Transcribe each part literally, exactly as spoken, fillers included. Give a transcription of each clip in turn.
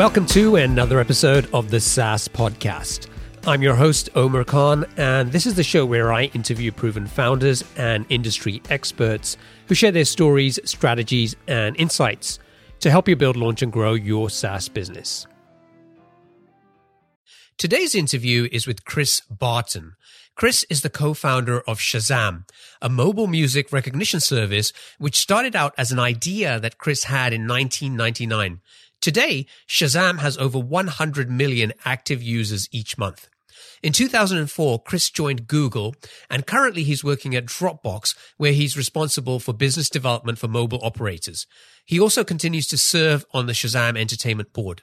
Welcome to another episode of the SaaS Podcast. I'm your host, Omer Khan, and this is the show where I interview proven founders and industry experts who share their stories, strategies, and insights to help you build, launch, and grow your SaaS business. Today's interview is with Chris Barton. Chris is the co-founder of Shazam, a mobile music recognition service which started out as an idea that Chris had in nineteen ninety-nine. Today, Shazam has over one hundred million active users each month. In two thousand four, Chris joined Google, and currently he's working at Dropbox, where he's responsible for business development for mobile operators. He also continues to serve on the Shazam Entertainment Board.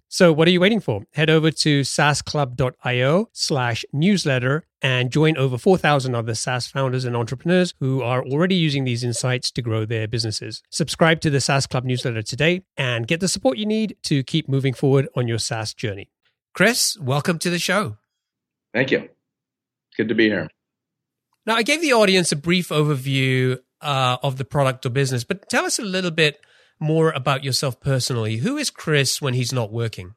So what are you waiting for? Head over over to saasclub.io slash newsletter and join over four thousand other SaaS founders and entrepreneurs who are already using these insights to grow their businesses. Subscribe to the SaaS Club newsletter today and get the support you need to keep moving forward on your SaaS journey. Chris, welcome to the show. Thank you. Good to be here. Now, I gave the audience a brief overview uh, of the product or business, but tell us a little bit more about yourself personally. Who is Chris when he's not working?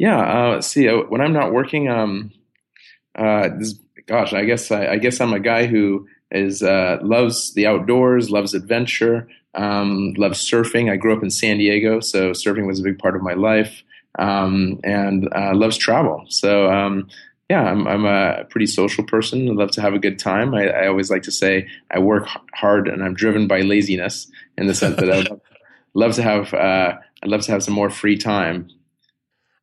Yeah, uh, let's see. When I'm not working, um, uh, this, gosh, I guess I, I guess I'm a guy who is uh, loves the outdoors, loves adventure, um, loves surfing. I grew up in San Diego, so surfing was a big part of my life, um, and uh, loves travel. So um, yeah, I'm, I'm a pretty social person. I love to have a good time. I, I always like to say I work hard and I'm driven by laziness in the sense that I love, love to have uh, I love to have some more free time.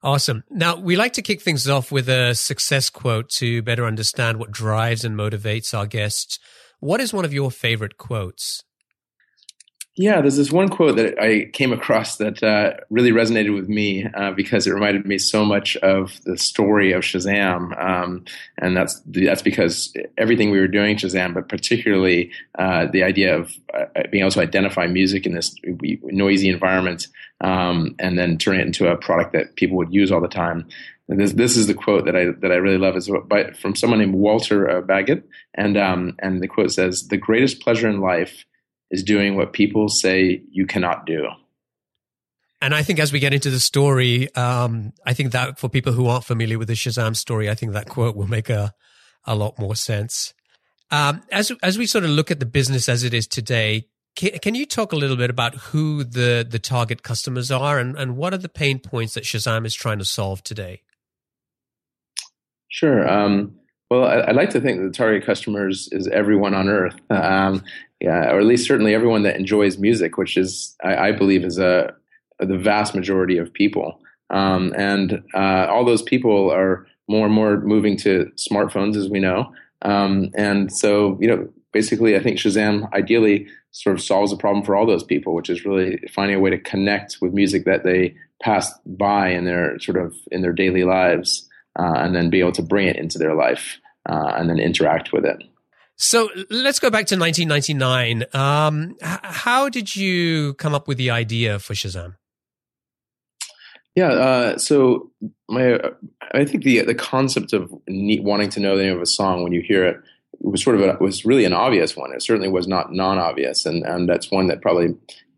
Awesome. Now, we like to kick things off with a success quote to better understand what drives and motivates our guests. What is one of your favorite quotes? Yeah, there's this one quote that I came across that uh, really resonated with me uh, because it reminded me so much of the story of Shazam. Um, and that's that's because everything we were doing Shazam, but particularly uh, the idea of uh, being able to identify music in this noisy environment um, and then turn it into a product that people would use all the time. And this this is the quote that I that I really love. It's by, from someone named Walter uh, Bagehot. And, um, and the quote says, "The greatest pleasure in life is doing what people say you cannot do." And I think as we get into the story, um, I think that for people who aren't familiar with the Shazam story, I think that quote will make a, a lot more sense. Um, as as we sort of look at the business as it is today, can, can you talk a little bit about who the, the target customers are and, and what are the pain points that Shazam is trying to solve today? Sure. Um, well, I, I like to think that the target customers is everyone on earth. Um Yeah, or at least certainly everyone that enjoys music, which is, I, I believe, is a the vast majority of people. Um, and uh, all those people are more and more moving to smartphones, as we know. Um, and so, you know, basically, I think Shazam ideally sort of solves a problem for all those people, which is really finding a way to connect with music that they pass by in their sort of in their daily lives, uh, and then be able to bring it into their life uh, and then interact with it. So let's go back to nineteen ninety-nine. Um, h- how did you come up with the idea for Shazam? Yeah, uh, so my I think the the concept of ne- wanting to know the name of a song when you hear it was sort of a, was really an obvious one. It certainly was not non-obvious, and and that's one that probably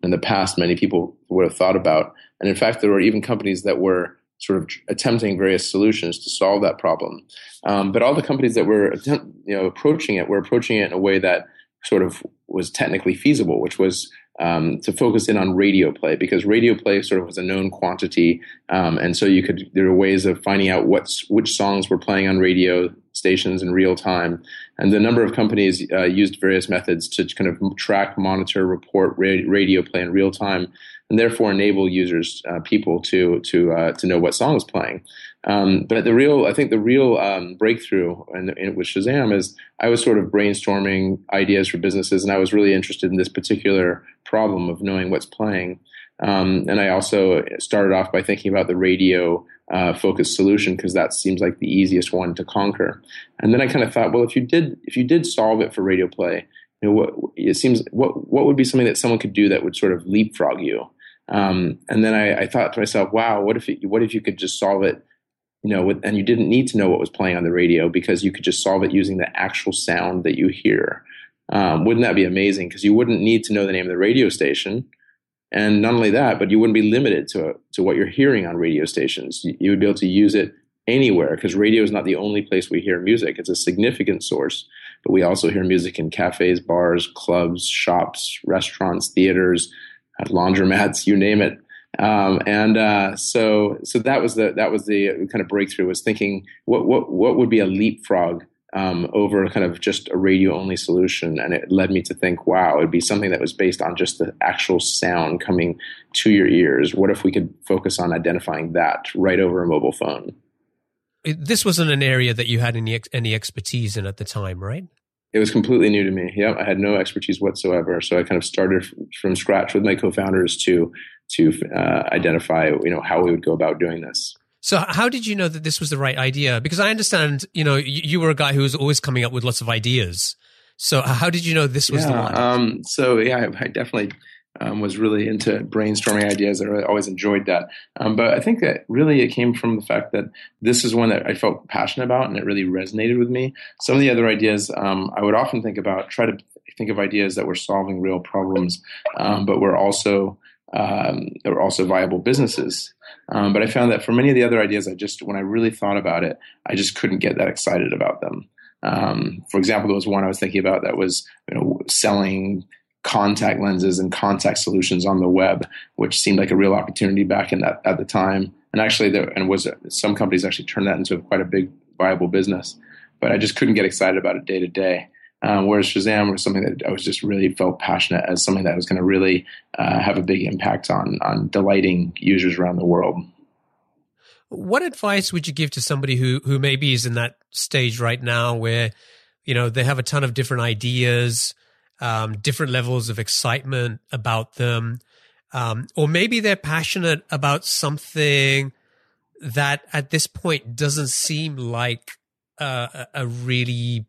in the past many people would have thought about. And in fact, there were even companies that were sort of attempting various solutions to solve that problem. Um, but all the companies that were attempt, you know, approaching it were approaching it in a way that sort of was technically feasible, which was um, to focus in on radio play, because radio play sort of was a known quantity. Um, and so you could, there were ways of finding out what's, which songs were playing on radio stations in real time. And the number of companies uh, used various methods to kind of track, monitor, report radio play in real time, and therefore enable users, uh, people to to uh, to know what song is playing. Um, but the real, I think the real um, breakthrough in, in, with Shazam is I was sort of brainstorming ideas for businesses, and I was really interested in this particular problem of knowing what's playing. Um, and I also started off by thinking about the radio uh, focused solution, because that seems like the easiest one to conquer. And then I kind of thought, well, if you did if you did solve it for radio play, you know, what, it seems what what would be something that someone could do that would sort of leapfrog you? Um, and then I, I thought to myself, wow, what if it, what if you could just solve it, you know, with, and you didn't need to know what was playing on the radio, because you could just solve it using the actual sound that you hear. Um, wouldn't that be amazing? Because you wouldn't need to know the name of the radio station. And not only that, but you wouldn't be limited to to what you're hearing on radio stations. You, you would be able to use it anywhere, because radio is not the only place we hear music. It's a significant source, but we also hear music in cafes, bars, clubs, shops, restaurants, theaters, at laundromats, you name it, um, and uh, so so that was the that was the kind of breakthrough, was thinking what what what would be a leapfrog um, over kind of just a radio only solution, and it led me to think, wow, it'd be something that was based on just the actual sound coming to your ears. What if we could focus on identifying that right over a mobile phone? This wasn't an area that you had any any expertise in at the time, right? It was completely new to me. Yeah, I had no expertise whatsoever. So I kind of started f- from scratch with my co-founders to to uh, identify, you know, how we would go about doing this. So how did you know that this was the right idea? Because I understand, you know, you, you were a guy who was always coming up with lots of ideas. So how did you know this was yeah, the one? Um, so yeah, I definitely um, was really into brainstorming ideas. I really always enjoyed that. Um, but I think that really it came from the fact that this is one that I felt passionate about, and it really resonated with me. Some of the other ideas um, I would often think about, try to think of ideas that were solving real problems, um, but were also um, that were also viable businesses. Um, but I found that for many of the other ideas, I just, when I really thought about it, I just couldn't get that excited about them. Um, for example, there was one I was thinking about that was, you know, selling contact lenses and contact solutions on the web, which seemed like a real opportunity back in that at the time. And actually, there and was some companies actually turned that into quite a big viable business. But I just couldn't get excited about it day to day. Um, whereas Shazam was something that I was just really felt passionate as something that was going to really uh, have a big impact on on delighting users around the world. What advice would you give to somebody who who maybe is in that stage right now where, you know, they have a ton of different ideas? Um, different levels of excitement about them. Um, or maybe they're passionate about something that at this point doesn't seem like uh, a really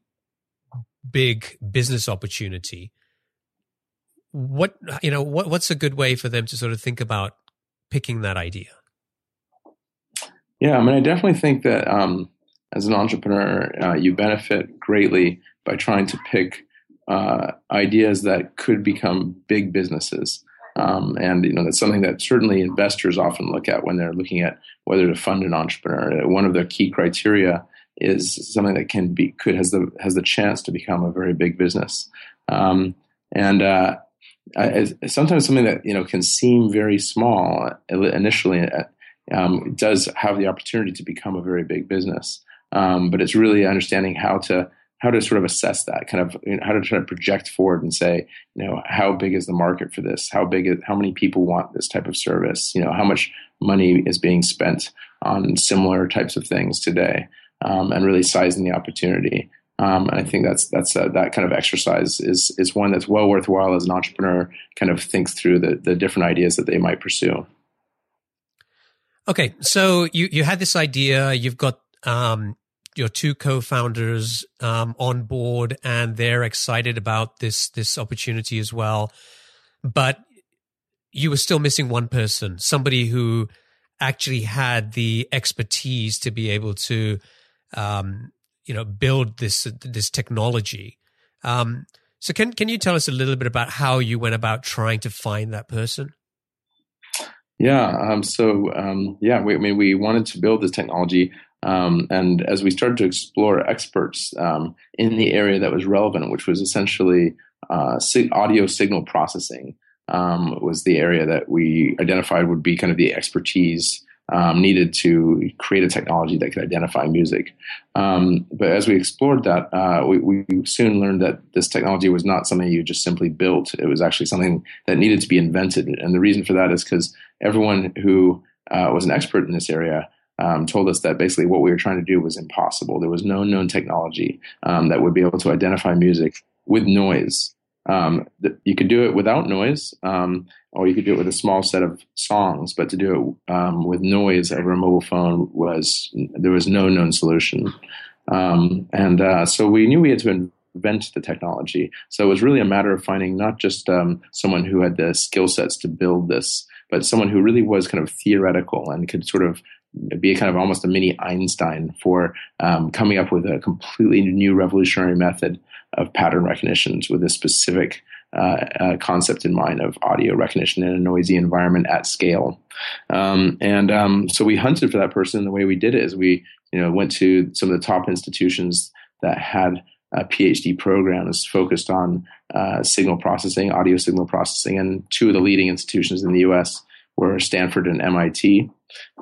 big business opportunity. What, you know, what, what's a good way for them to sort of think about picking that idea? Yeah, I mean, I definitely think that um, as an entrepreneur, uh, you benefit greatly by trying to pick Uh, ideas that could become big businesses. Um, and, you know, that's something that certainly investors often look at when they're looking at whether to fund an entrepreneur. One of their key criteria is something that can be, could, has the, has the chance to become a very big business. Um, and uh, I, sometimes something that, you know, can seem very small initially um, does have the opportunity to become a very big business. Um, but it's really understanding how to how to sort of assess that, kind of, you know, how to try to project forward and say, you know, how big is the market for this? How big is, how many people want this type of service? You know, how much money is being spent on similar types of things today? Um, and really sizing the opportunity. Um, and I think that's that's a, that kind of exercise is is one that's well worthwhile as an entrepreneur kind of thinks through the the different ideas that they might pursue. Okay, so you you had this idea. You've got um, your two co-founders um, on board, and they're excited about this this opportunity as well. But you were still missing one person, somebody who actually had the expertise to be able to um, you know, build this this technology. Um, so can can you tell us a little bit about how you went about trying to find that person? Yeah. Um, so um, yeah, we, I mean, we wanted to build this technology, um, and as we started to explore experts um, in the area that was relevant, which was essentially uh, audio signal processing, um, was the area that we identified would be kind of the expertise Um, needed to create a technology that could identify music. Um, but as we explored that, uh, we, we soon learned that this technology was not something you just simply built. It was actually something that needed to be invented. And the reason for that is because everyone who uh, was an expert in this area um, told us that basically what we were trying to do was impossible. There was no known technology um, that would be able to identify music with noise. Um, you could do it without noise, um, or you could do it with a small set of songs, but to do it um, with noise over a mobile phone was, there was no known solution. Um, and uh, so we knew we had to invent the technology. So it was really a matter of finding not just um, someone who had the skill sets to build this, but someone who really was kind of theoretical and could sort of be kind of almost a mini Einstein for um, coming up with a completely new revolutionary method of pattern recognitions with a specific uh, uh, concept in mind of audio recognition in a noisy environment at scale. Um, and um, so we hunted for that person. The way we did it is we, you know, went to some of the top institutions that had uh, PhD programs focused on uh, signal processing, audio signal processing, and two of the leading institutions in the U S were Stanford and M I T.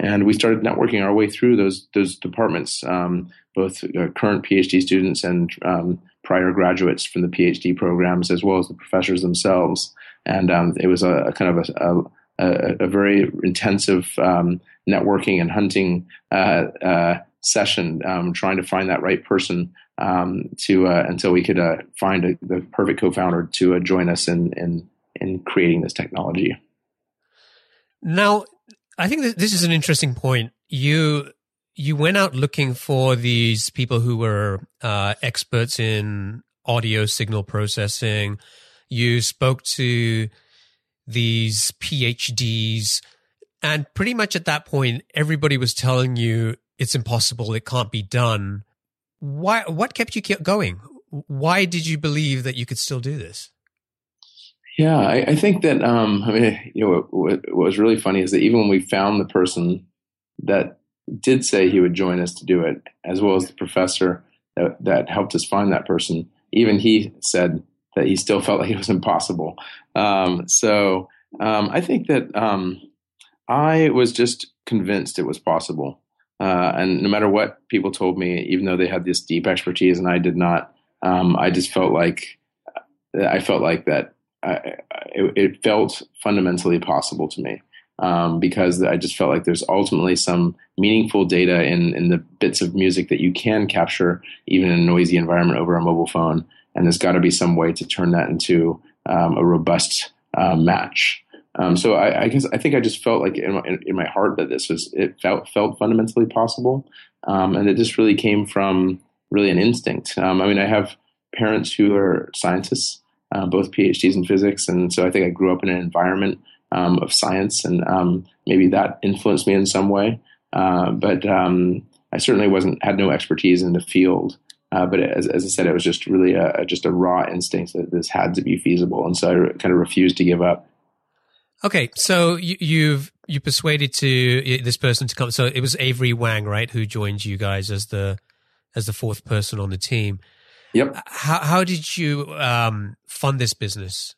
And we started networking our way through those those departments, um, both uh, current PhD students and um, prior graduates from the PhD programs, as well as the professors themselves. And um, it was a, a kind of a, a, a very intensive um, networking and hunting uh, uh, session, um, trying to find that right person um, to uh, until we could uh, find a, the perfect co-founder to uh, join us in, in in creating this technology. Now, I think that this is an interesting point. You you went out looking for these people who were uh, experts in audio signal processing. You spoke to these PhDs, and pretty much at that point, everybody was telling you it's impossible, it can't be done. Why? What kept you going? Why did you believe that you could still do this? Yeah, I, I think that, um, I mean, you know, what, what was really funny is that even when we found the person that did say he would join us to do it, as well as the professor that, that helped us find that person, even he said that he still felt like it was impossible. Um, so um, I think that um, I was just convinced it was possible. Uh, and no matter what people told me, even though they had this deep expertise and I did not, um, I just felt like, I felt like that. I, it, it felt fundamentally possible to me um, because I just felt like there's ultimately some meaningful data in, in the bits of music that you can capture even in a noisy environment over a mobile phone. And there's got to be some way to turn that into um, a robust uh, match. Um, so I, I guess I think I just felt like in my, in my heart that this was, it felt, felt fundamentally possible. Um, and it just really came from really an instinct. Um, I mean, I have parents who are scientists, Uh, both PhDs in physics. And so I think I grew up in an environment um, of science, and um, maybe that influenced me in some way. Uh, but um, I certainly wasn't, had no expertise in the field. Uh, but as, as I said, it was just really a, just a raw instinct that this had to be feasible. And so I re- kind of refused to give up. Okay. So you, you've, you persuaded to this person to come. So it was Avery Wang, right? Who joined you guys as the, as the fourth person on the team. Yep. How how did you um, fund this business?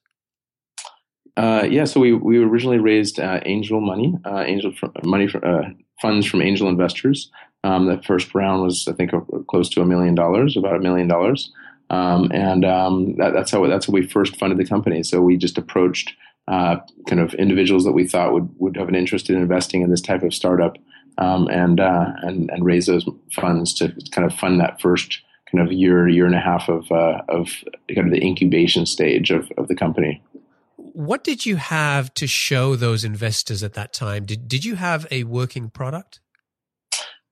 Uh, yeah, so we, we originally raised uh, angel money, uh, angel fr- money for, uh, funds from angel investors, Um, the first round was, I think, close to a million dollars, about a million dollars. Um, and um, that, that's how that's how we first funded the company. So we just approached uh, kind of individuals that we thought would, would have an interest in investing in this type of startup, um, and uh, and and raise those funds to kind of fund that first kind of year year and a half of uh, of kind of the incubation stage of, of the company. What did you have to show those investors at that time? Did did you have a working product?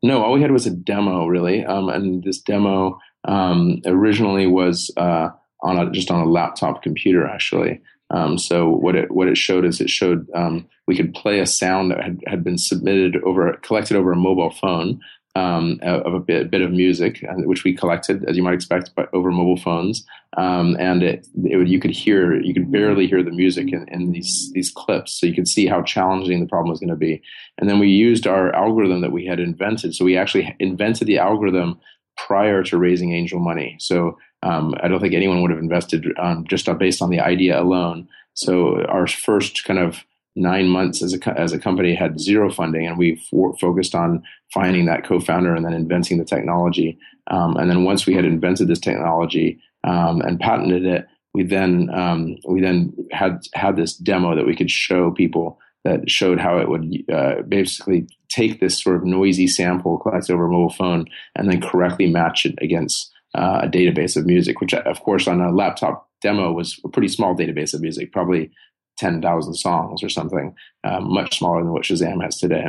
No, all we had was a demo, really, um, and this demo um, originally was uh, on a, just on a laptop computer, actually. Um, so what it what it showed is it showed um, we could play a sound that had, had been submitted over collected over a mobile phone um, of a bit, bit of music, which we collected, as you might expect, but over mobile phones, um, and it, it you could hear you could barely hear the music in, in these these clips, so you could see how challenging the problem was going to be. And then we used our algorithm that we had invented. So we actually invented the algorithm prior to raising angel money. So um, I don't think anyone would have invested um, just based on the idea alone. So our first kind of nine months as a, as a company had zero funding, and we for, focused on finding that co-founder and then inventing the technology. Um, and then once we had invented this technology um, and patented it, we then um, we then had had this demo that we could show people that showed how it would uh, basically take this sort of noisy sample collected over a mobile phone and then correctly match it against uh, a database of music, which, of course, on a laptop demo was a pretty small database of music, probably ten thousand songs or something, uh, much smaller than what Shazam has today.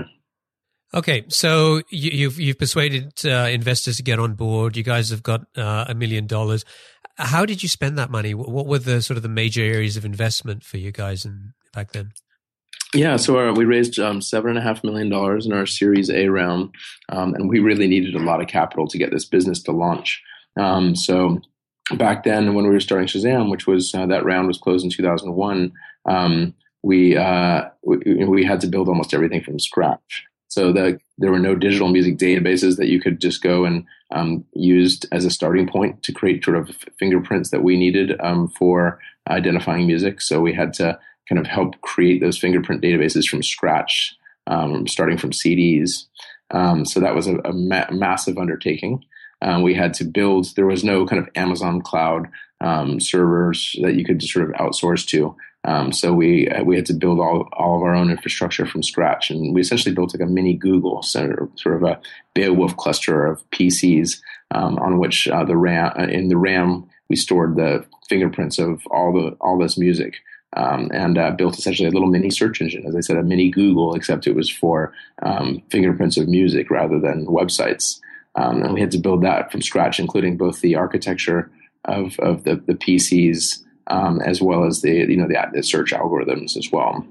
Okay, so you, you've you've persuaded uh, investors to get on board. You guys have got uh, a million dollars. How did you spend that money? What were the sort of the major areas of investment for you guys in, back then? Yeah, so our, we raised um, seven and a half million dollars in our Series A round, um, and we really needed a lot of capital to get this business to launch. Um, so back then, when we were starting Shazam, which was uh, that round was closed in two thousand one, um, we, uh, we we had to build almost everything from scratch. So the, there were no digital music databases that you could just go and um, use as a starting point to create sort of fingerprints that we needed um, for identifying music. So we had to kind of help create those fingerprint databases from scratch, um, starting from C Ds. Um, so that was a, a ma- massive undertaking. Um, we had to build, there was no kind of Amazon cloud um, servers that you could sort of outsource to. Um, so we uh, we had to build all, all of our own infrastructure from scratch. And we essentially built like a mini Google, so sort of a Beowulf cluster of P Cs um, on which uh, the RAM, in the RAM, we stored the fingerprints of all the all this music. Um, and uh, built essentially a little mini search engine, as I said, a mini Google, except it was for um, fingerprints of music rather than websites. Um, and we had to build that from scratch, including both the architecture of, of the, the P Cs um, as well as the you know the, the search algorithms as well.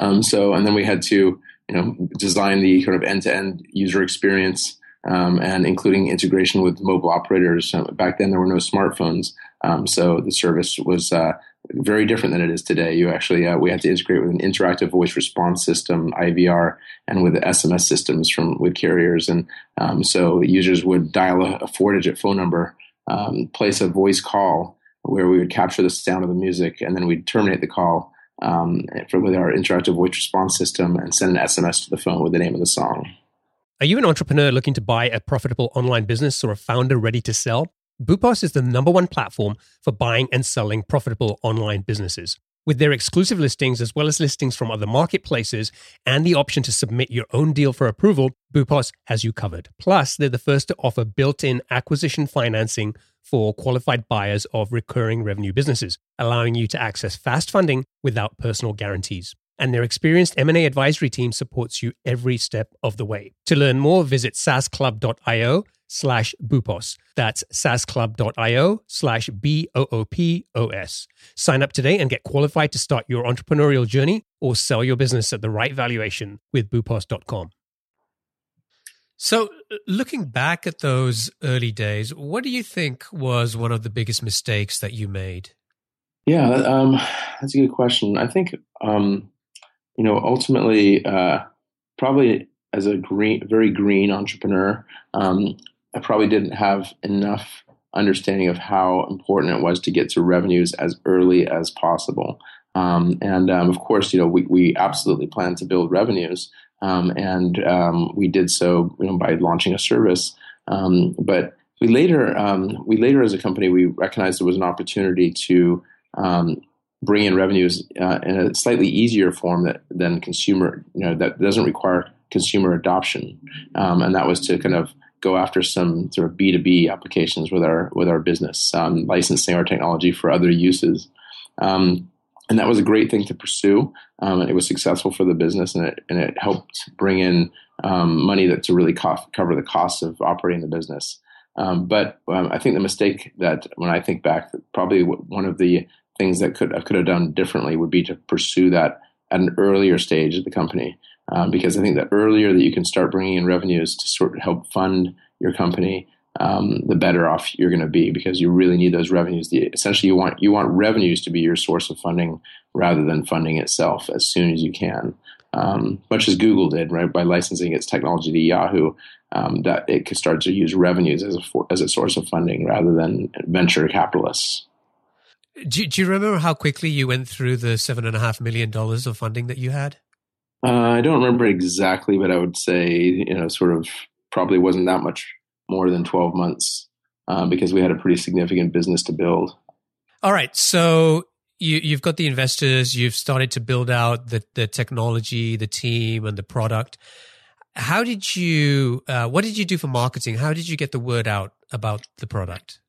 Um, so, and then we had to you know design the kind of end-to-end user experience. Um, and including integration with mobile operators. Back then, there were no smartphones, um, so the service was uh, very different than it is today. You actually uh, we had to integrate with an interactive voice response system, I V R, and with the S M S systems from with carriers, and um, so users would dial a, a four-digit phone number, um, place a voice call where we would capture the sound of the music, and then we'd terminate the call um, for, with our interactive voice response system and send an S M S to the phone with the name of the song. Are you an entrepreneur looking to buy a profitable online business or a founder ready to sell? Boopos is the number one platform for buying and selling profitable online businesses. With their exclusive listings, as well as listings from other marketplaces, and the option to submit your own deal for approval, Boopos has you covered. Plus, they're the first to offer built-in acquisition financing for qualified buyers of recurring revenue businesses, allowing you to access fast funding without personal guarantees. And their experienced M and A advisory team supports you every step of the way. To learn more, visit saasclub.io slash Boopos. That's saasclub.io slash B O O P O S. Sign up today and get qualified to start your entrepreneurial journey or sell your business at the right valuation with Boopos dot com. So looking back at those early days, what do you think was one of the biggest mistakes that you made? Yeah, um, that's a good question. I think... Um, You know, ultimately, uh, probably as a green, very green entrepreneur, um, I probably didn't have enough understanding of how important it was to get to revenues as early as possible. Um, and um, of course, you know, we, we absolutely planned to build revenues, Um, and um, we did so you know, by launching a service. Um, but we later, um, we later as a company, we recognized there was an opportunity to um, bring in revenues uh, in a slightly easier form that, than consumer, you know, that doesn't require consumer adoption. Um, and that was to kind of go after some sort of B two B applications with our with our business, um, licensing our technology for other uses. Um, and that was a great thing to pursue. Um, and it was successful for the business, and it and it helped bring in um, money that to really co- cover the costs of operating the business. Um, but um, I think the mistake that, when I think back, probably one of the things that could I could have done differently would be to pursue that at an earlier stage of the company. Um, because I think the earlier that you can start bringing in revenues to sort of help fund your company, um, the better off you're going to be, because you really need those revenues. The, essentially, you want you want revenues to be your source of funding rather than funding itself as soon as you can, um, much as Google did, right? By licensing its technology to Yahoo, um, that it could start to use revenues as a for, as a source of funding rather than venture capitalists. Do, do you remember how quickly you went through the seven and a half million dollars of funding that you had? Uh, I don't remember exactly, but I would say, you know, sort of probably wasn't that much more than twelve months, uh, because we had a pretty significant business to build. All right. So you, you've got the investors, you've started to build out the, the technology, the team, and the product. How did you, uh, what did you do for marketing? How did you get the word out about the product?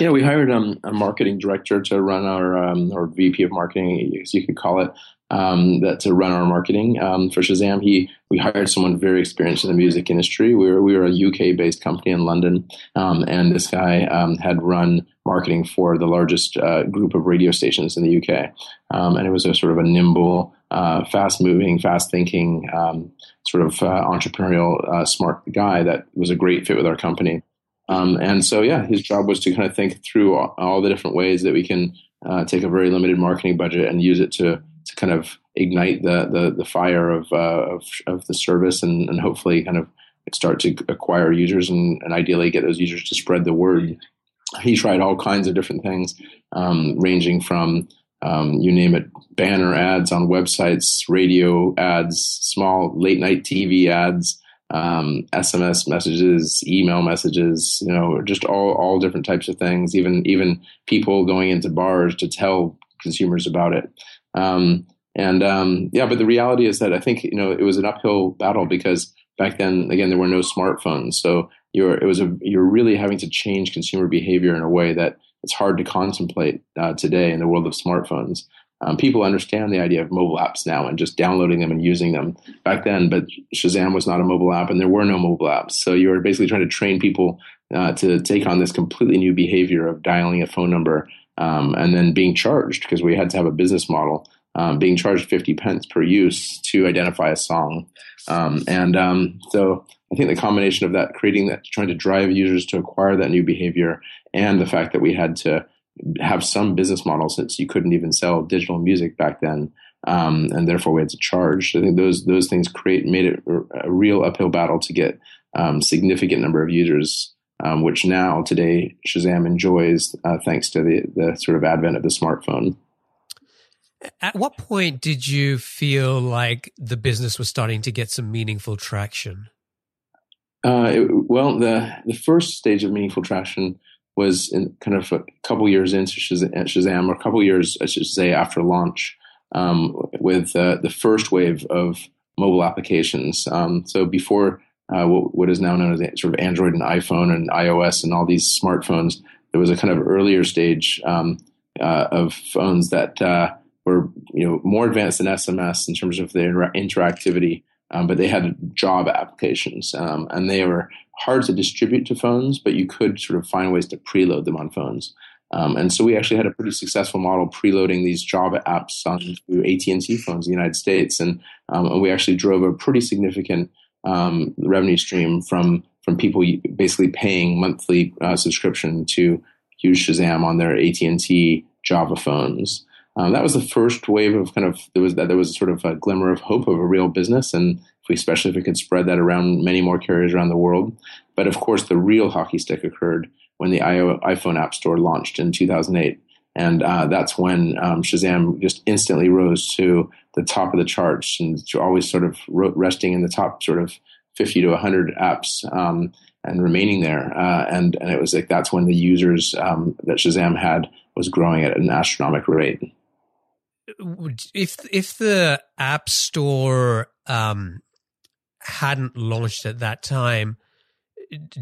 Yeah, we hired um, a marketing director to run our, um, or V P of marketing, as you could call it. Um, that to run our marketing um, for Shazam. He we hired someone very experienced in the music industry. We were we were a U K based company in London, um, and this guy um, had run marketing for the largest uh, group of radio stations in the U K, um, and it was a sort of a nimble, uh, fast moving, fast thinking, um, sort of uh, entrepreneurial, uh, smart guy that was a great fit with our company. Um, and so, yeah, his job was to kind of think through all, all the different ways that we can uh, take a very limited marketing budget and use it to. to kind of ignite the the, the fire of, uh, of of the service and, and hopefully kind of start to acquire users and, and ideally get those users to spread the word. He tried all kinds of different things, um, ranging from, um, you name it, banner ads on websites, radio ads, small late night T V ads, um, S M S messages, email messages, you know, just all, all different types of things, even even people going into bars to tell consumers about it. Um, and, um, yeah, but the reality is that I think, you know, it was an uphill battle because back then, again, there were no smartphones. So you're, it was a, you're really having to change consumer behavior in a way that it's hard to contemplate, uh, today in the world of smartphones. Um, people understand the idea of mobile apps now and just downloading them and using them back then, but Shazam was not a mobile app and there were no mobile apps. So you were basically trying to train people, uh, to take on this completely new behavior of dialing a phone number. Um, and then being charged, because we had to have a business model, um, being charged fifty pence per use to identify a song. Um, and um, so I think the combination of that, creating that, trying to drive users to acquire that new behavior, and the fact that we had to have some business model since you couldn't even sell digital music back then, um, and therefore we had to charge. I think those those things create made it a real uphill battle to get um, significant number of users. Um, which now, today, Shazam enjoys uh, thanks to the, the sort of advent of the smartphone. At what point did you feel like the business was starting to get some meaningful traction? Uh, it, well, the the first stage of meaningful traction was in kind of a couple years into Shazam, or a couple years, I should say, after launch, um, with uh, the first wave of mobile applications. Um, so before... Uh, what is now known as sort of Android and iPhone and iOS and all these smartphones, there was a kind of earlier stage um, uh, of phones that uh, were, you know, more advanced than S M S in terms of their inter- interactivity, um, but they had job applications, um, and they were hard to distribute to phones, but you could sort of find ways to preload them on phones. Um, and so we actually had a pretty successful model preloading these Java apps onto A T and T phones in the United States, and, um, and we actually drove a pretty significant Um, revenue stream from from people basically paying monthly uh, subscription to use Shazam on their A T and T Java phones. Um, that was the first wave of kind of there was that there was sort of a glimmer of hope of a real business, and if we, especially if we could spread that around many more carriers around the world. But of course, the real hockey stick occurred when the iPhone App Store launched in two thousand eight. And uh, that's when um, Shazam just instantly rose to the top of the charts, and to always sort of resting in the top sort of fifty to one hundred apps um, and remaining there. Uh, and, and it was like that's when the users um, that Shazam had was growing at an astronomical rate. If if the App Store um, hadn't launched at that time,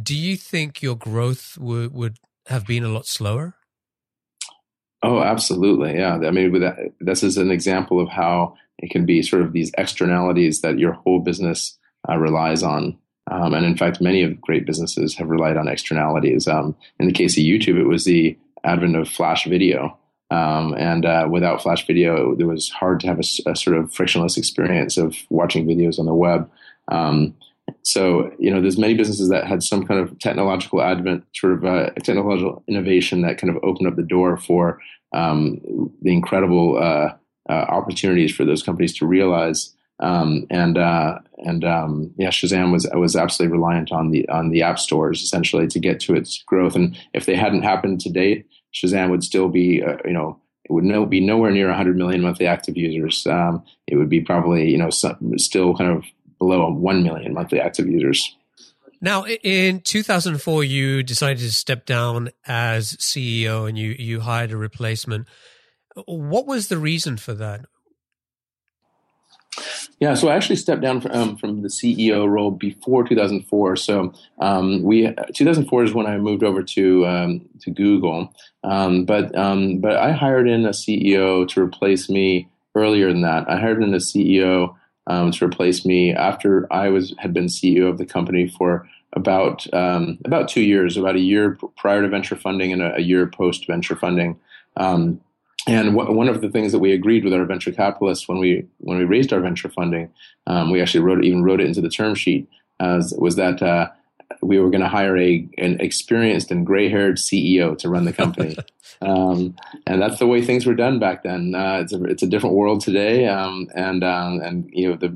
do you think your growth w- would have been a lot slower? Oh, absolutely. Yeah. I mean, with that, this is an example of how it can be sort of these externalities that your whole business uh, relies on. Um, and in fact, many of great businesses have relied on externalities. Um, in the case of YouTube, it was the advent of Flash video. Um, and uh, without Flash video, it, it was hard to have a, a sort of frictionless experience of watching videos on the web. Um, so, you know, there's many businesses that had some kind of technological advent, sort of uh, technological innovation that kind of opened up the door for um, the incredible uh, uh, opportunities for those companies to realize. Um, and uh, and um, yeah, Shazam was was absolutely reliant on the on the app stores essentially to get to its growth. And if they hadn't happened to date, Shazam would still be, uh, you know, it would no, be nowhere near one hundred million monthly active users. Um, it would be probably, you know, some, still kind of below one million monthly active users. Now, in two thousand four, you decided to step down as C E O and you, you hired a replacement. What was the reason for that? Yeah, so I actually stepped down from, um, from the C E O role before two thousand four. So um, we two thousand four is when I moved over to um, to Google, um, but um, but I hired in a C E O to replace me earlier than that. I hired in a C E O um, to replace me after I was had been C E O of the company for about um, about two years, about a year prior to venture funding and a, a year post venture funding. Um, And w- one of the things that we agreed with our venture capitalists when we when we raised our venture funding, um, we actually wrote it, even wrote it into the term sheet, uh, was that uh, we were going to hire a an experienced and gray-haired C E O to run the company. um, and that's the way things were done back then. Uh, it's a it's a different world today. Um, and um, and you know the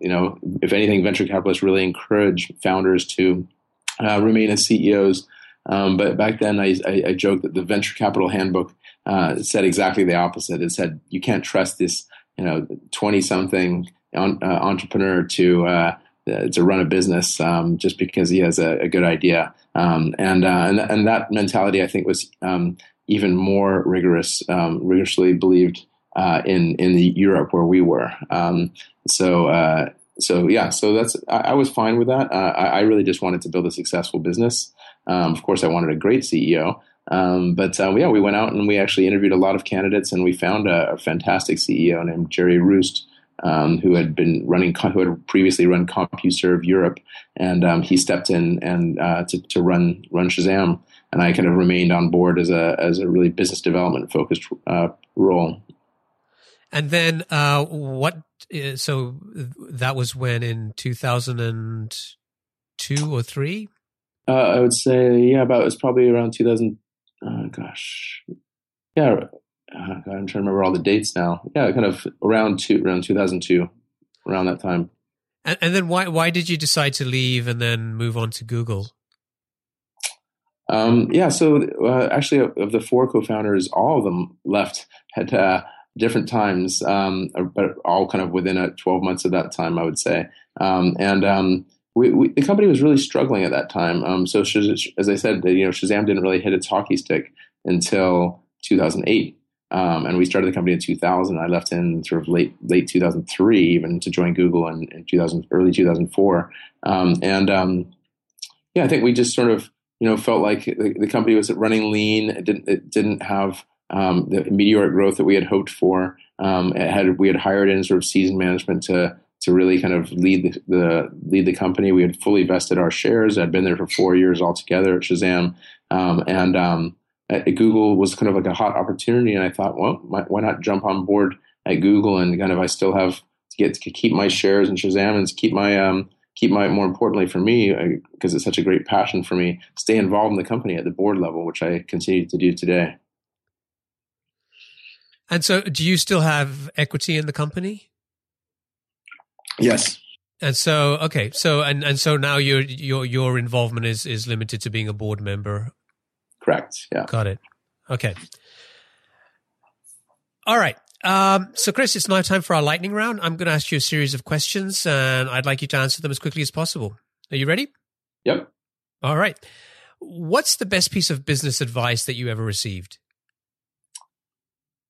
you know if anything, venture capitalists really encourage founders to uh, remain as C E Os. Um, but back then, I, I, I joked that the venture capital handbook uh, said exactly the opposite. It said you can't trust this, you know, twenty-something on, uh, entrepreneur to uh, to run a business um, just because he has a, a good idea. Um, and, uh, and and that mentality, I think, was um, even more rigorous, um, rigorously believed uh, in in the Europe where we were. Um, so. Uh, So yeah, so that's I, I was fine with that. Uh, I, I really just wanted to build a successful business. Um, of course, I wanted a great C E O. Um, but uh, yeah, we went out and we actually interviewed a lot of candidates, and we found a, a fantastic C E O named Jerry Roest, um, who had been running, who had previously run CompuServe Europe, and um, he stepped in and uh, to, to run run Shazam, and I kind of remained on board as a as a really business development focused uh, role. And then uh, what? So that was when in two thousand two or three? Uh, I would say, yeah, about it was probably around two thousand. Uh, gosh, yeah, I'm trying to remember all the dates now. Yeah, kind of around two, around two thousand two, around that time. And, and then why why did you decide to leave and then move on to Google? Um, yeah, so uh, actually, of the four co-founders, all of them left had. Uh, different times, um, but all kind of within a twelve months of that time, I would say. Um, and um, we, we, the company was really struggling at that time. Um, so Shaz- as I said, you know, Shazam didn't really hit its hockey stick until two thousand eight. Um, and we started the company in two thousand. I left in sort of late late two thousand three even to join Google in, in two thousand, early two thousand four. Um, and um, yeah, I think we just sort of, you know, felt like the, the company was running lean. It didn't, it didn't have... Um, the meteoric growth that we had hoped for. Um, it had we had hired in sort of seasoned management to to really kind of lead the, the lead the company. We had fully vested our shares. I'd been there for four years altogether at Shazam, um, and um, at Google was kind of like a hot opportunity. And I thought, well, why not jump on board at Google? And kind of I still have to get to keep my shares in Shazam and keep my um, keep my more importantly for me because it's such a great passion for me. Stay involved in the company at the board level, which I continue to do today. And so do you still have equity in the company? Yes. And so, okay. So, and, and so now your, your, your involvement is, is limited to being a board member. Correct. Yeah. Got it. Okay. All right. Um, so, Chris, it's now time for our lightning round. I'm going to ask you a series of questions, and I'd like you to answer them as quickly as possible. Are you ready? Yep. All right. What's the best piece of business advice that you ever received?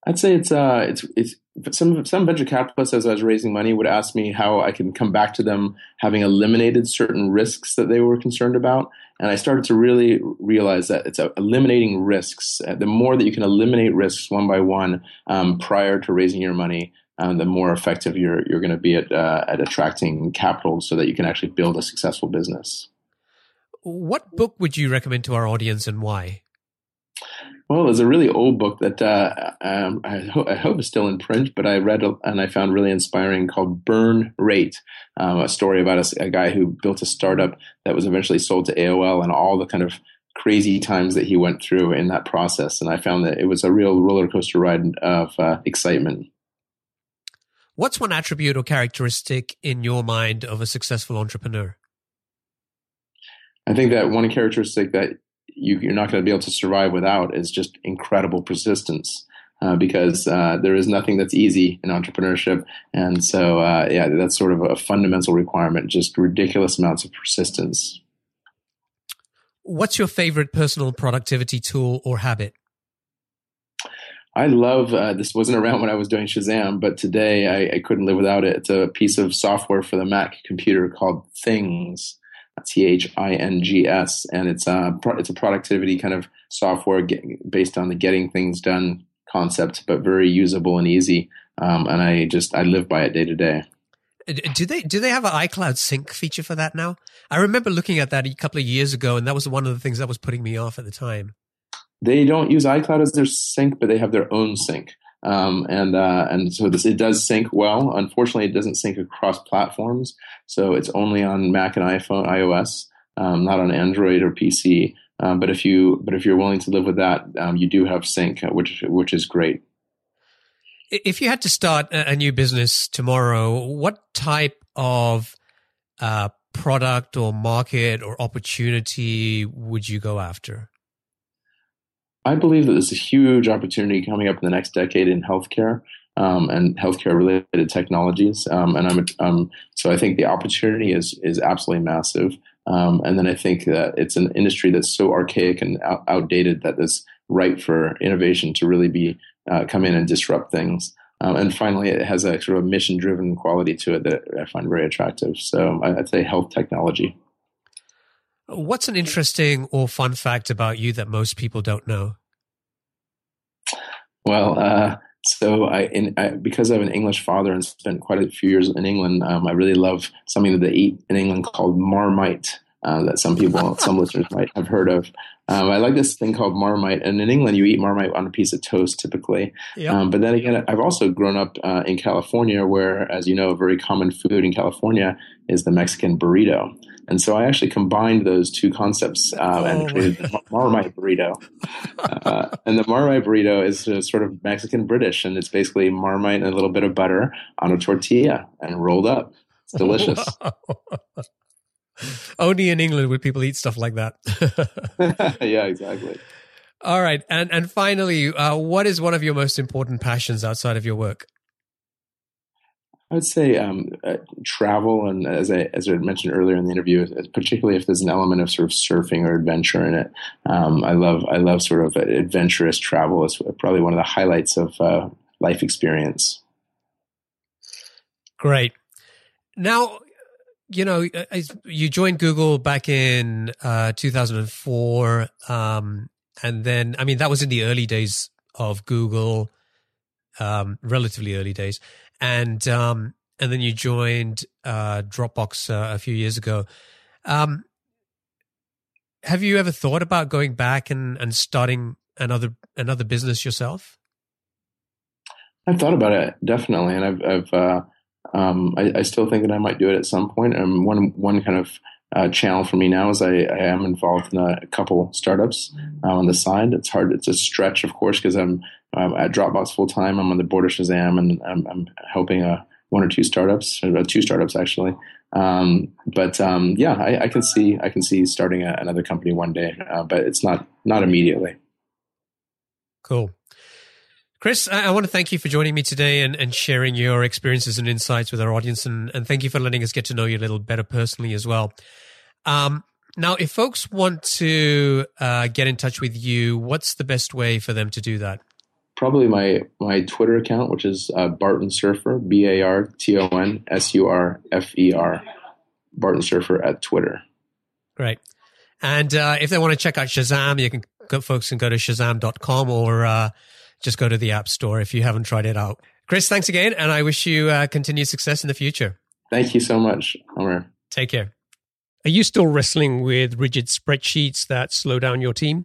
I'd say it's uh, it's it's some some venture capitalists, as I was raising money, would ask me how I can come back to them having eliminated certain risks that they were concerned about, and I started to really realize that it's eliminating risks. The more that you can eliminate risks one by one um, prior to raising your money, um, the more effective you're you're going to be at uh, at attracting capital, so that you can actually build a successful business. What book would you recommend to our audience, and why? Well, there's a really old book that uh, um, I, ho- I hope is still in print, but I read and I found really inspiring called Burn Rate, um, a story about a, a guy who built a startup that was eventually sold to A O L and all the kind of crazy times that he went through in that process. And I found that it was a real roller coaster ride of uh, excitement. What's one attribute or characteristic in your mind of a successful entrepreneur? I think that one characteristic that You, you're not going to be able to survive without is just incredible persistence, uh, because uh, there is nothing that's easy in entrepreneurship. And so, uh, yeah, that's sort of a fundamental requirement, just ridiculous amounts of persistence. What's your favorite personal productivity tool or habit? I love, uh, this wasn't around when I was doing Shazam, but today I, I couldn't live without it. It's a piece of software for the Mac computer called Things. T H I N G S, and it's a it's a productivity kind of software based on the getting things done concept, but very usable and easy. Um, and I just I live by it day to day. Do they do they have an iCloud sync feature for that now? I remember looking at that a couple of years ago, and that was one of the things that was putting me off at the time. They don't use iCloud as their sync, but they have their own sync. Um, and, uh, and so this, it does sync well. Unfortunately, it doesn't sync across platforms. So it's only on Mac and iPhone, iOS, um, not on Android or P C. Um, but if you, but if you're willing to live with that, um, you do have sync, which, which is great. If you had to start a new business tomorrow, what type of, uh, product or market or opportunity would you go after? I believe that there's a huge opportunity coming up in the next decade in healthcare um, and healthcare-related technologies, um, and I'm um, so I think the opportunity is is absolutely massive. Um, and then I think that it's an industry that's so archaic and out- outdated that it's ripe for innovation to really be uh, come in and disrupt things. Um, and finally, it has a sort of mission-driven quality to it that I find very attractive. So I'd say health technology. What's an interesting or fun fact about you that most people don't know? Well, uh, so I, in, I because I have an English father and spent quite a few years in England, um, I really love something that they eat in England called Marmite uh, that some people, some listeners might have heard of. Um, I like this thing called Marmite. And in England, you eat Marmite on a piece of toast typically. Yep. Um, but then again, I've also grown up uh, in California where, as you know, a very common food in California is the Mexican burrito. And so I actually combined those two concepts uh, and created the Marmite burrito. Uh, and the Marmite burrito is sort of Mexican-British, and it's basically Marmite and a little bit of butter on a tortilla and rolled up. It's delicious. Only in England would people eat stuff like that. Yeah, exactly. All right. And, and finally, uh, what is one of your most important passions outside of your work? I would say um, uh, travel, and as I as I mentioned earlier in the interview, particularly if there's an element of sort of surfing or adventure in it, um, I love I love sort of adventurous travel. It's probably one of the highlights of uh, life experience. Great. Now, you know, you joined Google back in uh, two thousand four, um, and then I mean that was in the early days of Google, um, relatively early days. And um, and then you joined uh, Dropbox uh, a few years ago. Um, have you ever thought about going back and, and starting another another business yourself? I've thought about it definitely, and I've, I've uh, um, I, I still think that I might do it at some point. And one one kind of uh, channel for me now is I, I am involved in a couple startups uh, on the side. It's hard; it's a stretch, of course, because I'm. I'm at Dropbox full time. I'm on the board of Shazam, and I'm, I'm helping uh, one or two startups, or two startups actually. Um, but um, yeah, I, I can see I can see starting a, another company one day, uh, but it's not not immediately. Cool, Chris, I, I want to thank you for joining me today and, and sharing your experiences and insights with our audience. And, and thank you for letting us get to know you a little better personally as well. Um, now, if folks want to uh, get in touch with you, what's the best way for them to do that? Probably my, my Twitter account, which is uh, Barton Surfer, B A R T O N S U R F E R, Barton Surfer at Twitter. Great. And uh, if they want to check out Shazam, you can go, folks can go to shazam dot com or uh, just go to the App Store if you haven't tried it out. Chris, thanks again, and I wish you uh, continued success in the future. Thank you so much, Omer. Take care. Are you still wrestling with rigid spreadsheets that slow down your team?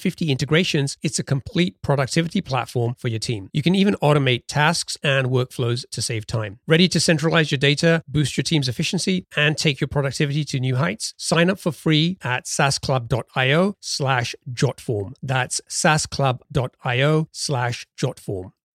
fifty integrations, it's a complete productivity platform for your team. You can even automate tasks and workflows to save time. Ready to centralize your data, boost your team's efficiency, and take your productivity to new heights? Sign up for free at saasclub.io slash jotform. That's saasclub.io slash jotform.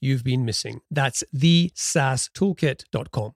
you've been missing. That's the saas toolkit dot com.